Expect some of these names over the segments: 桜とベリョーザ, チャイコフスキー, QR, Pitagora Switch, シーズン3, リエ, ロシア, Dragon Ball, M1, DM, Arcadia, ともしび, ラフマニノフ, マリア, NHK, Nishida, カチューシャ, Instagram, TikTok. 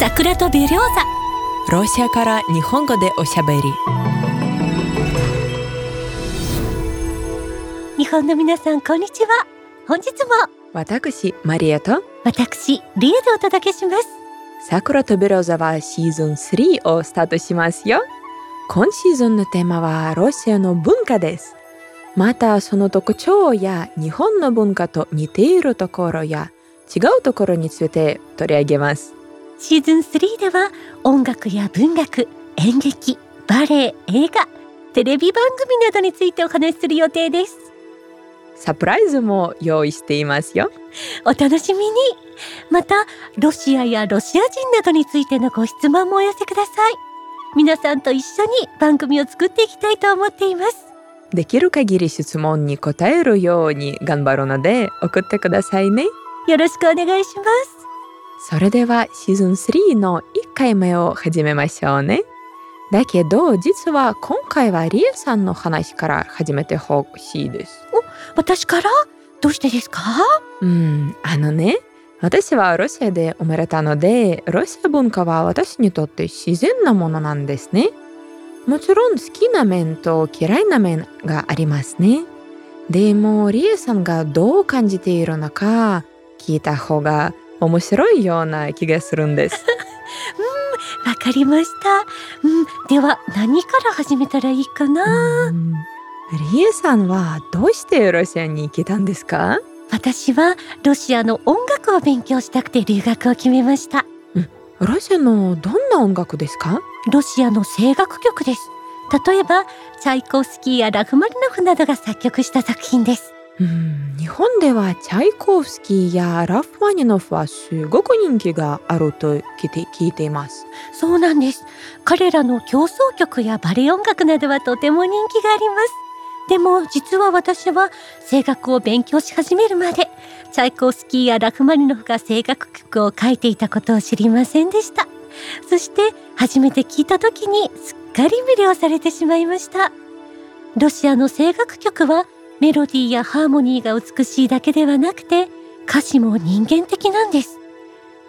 桜とベリョーザ。ロシアから日本語でおしゃべり。日本の皆さん、こんにちは。本日も私マリアと私リエでお届けします。桜とベリョーザはシーズン3をスタートしますよ。今シーズンのテーマはロシアの文化です。またその特徴や日本の文化と似ているところや違うところについて取り上げます。シーズン3では音楽や文学、演劇、バレエ、映画、テレビ番組などについてお話しする予定です。サプライズも用意していますよ。お楽しみに。またロシアやロシア人などについてのご質問もお寄せください。皆さんと一緒に番組を作っていきたいと思っています。できる限り質問に答えるように頑張るので送ってくださいね。よろしくお願いします。それではシーズン3の1回目を始めましょうね。だけど実は今回はリエさんの話から始めてほしいです。お、私から？どうしてですか？私はロシアで生まれたので、ロシア文化は私にとって自然なものなんですね。もちろん好きな面と嫌いな面がありますね。でもリエさんがどう感じているのか聞いた方が面白いような気がするんです。わかりました。では何から始めたらいいかな。リエさんはどうしてロシアに来たんですか？私はロシアの音楽を勉強したくて留学を決めました。ロシアのどんな音楽ですか？ロシアの声楽曲です。例えばチャイコフスキーやラフマニノフなどが作曲した作品です。日本ではチャイコフスキーやラフマニノフはすごく人気があると聞いています。そうなんです。彼らの協奏曲やバレエ音楽などはとても人気があります。でも実は私は声楽を勉強し始めるまでチャイコフスキーやラフマニノフが声楽曲を書いていたことを知りませんでした。そして初めて聞いた時にすっかり魅了されてしまいました。ロシアの声楽曲はメロディーやハーモニーが美しいだけではなくて、歌詞も人間的なんです。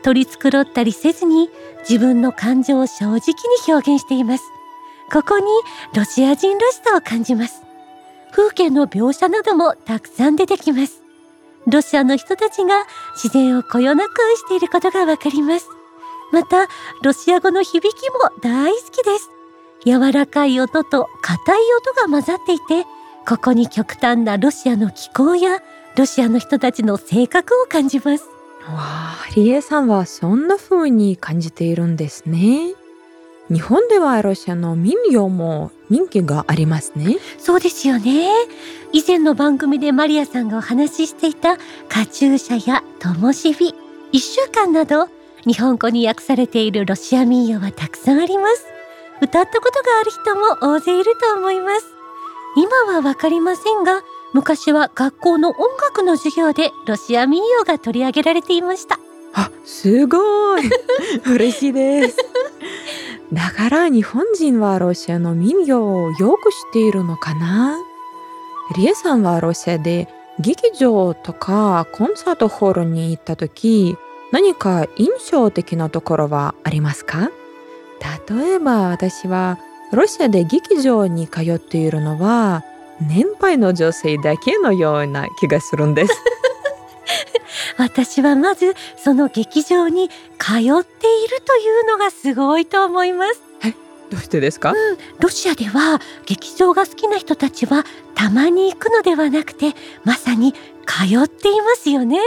取り繕ったりせずに自分の感情を正直に表現しています。ここにロシア人らしさを感じます。風景の描写などもたくさん出てきます。ロシアの人たちが自然をこよなく愛していることがわかります。また、ロシア語の響きも大好きです。柔らかい音と硬い音が混ざっていて、ここに極端なロシアの気候やロシアの人たちの性格を感じます。わあ、リエさんはそんな風に感じているんですね。日本ではロシアの民謡も人気がありますね。そうですよね。以前の番組でマリアさんがお話ししていたカチューシャやともしび、一週間など日本語に訳されているロシア民謡はたくさんあります。歌ったことがある人も大勢いると思います。今はわかりませんが、昔は学校の音楽の授業でロシア民謡が取り上げられていました。あ、すごい嬉しいですだから日本人はロシアの民謡をよく知っているのかな。リエさんはロシアで劇場とかコンサートホールに行った時、何か印象的なところはありますか？例えば私はロシアで劇場に通っているのは年配の女性だけのような気がするんです私はまずその劇場に通っているというのがすごいと思います。どうしてですか？ロシアでは劇場が好きな人たちはたまに行くのではなくて、まさに通っていますよね。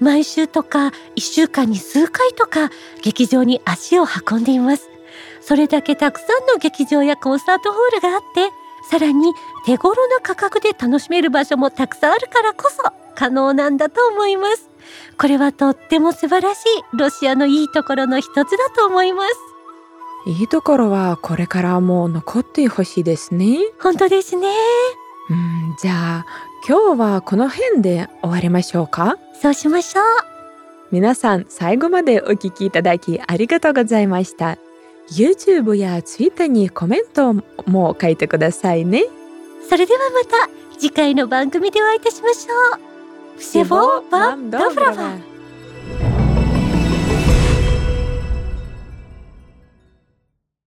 毎週とか1週間に数回とか劇場に足を運んでいます。それだけたくさんの劇場やコンサートホールがあって、さらに手頃な価格で楽しめる場所もたくさんあるからこそ可能なんだと思います。これはとっても素晴らしいロシアのいいところの一つだと思います。いいところはこれからも残ってほしいですね。本当ですね。じゃあ今日はこの辺で終わりましょうか。そうしましょう。皆さん最後までお聞きいただきありがとうございました。YouTube や Twitter にコメントも書いてくださいね。それではまた次回の番組でお会いいたしましょう。Всего вам доброго!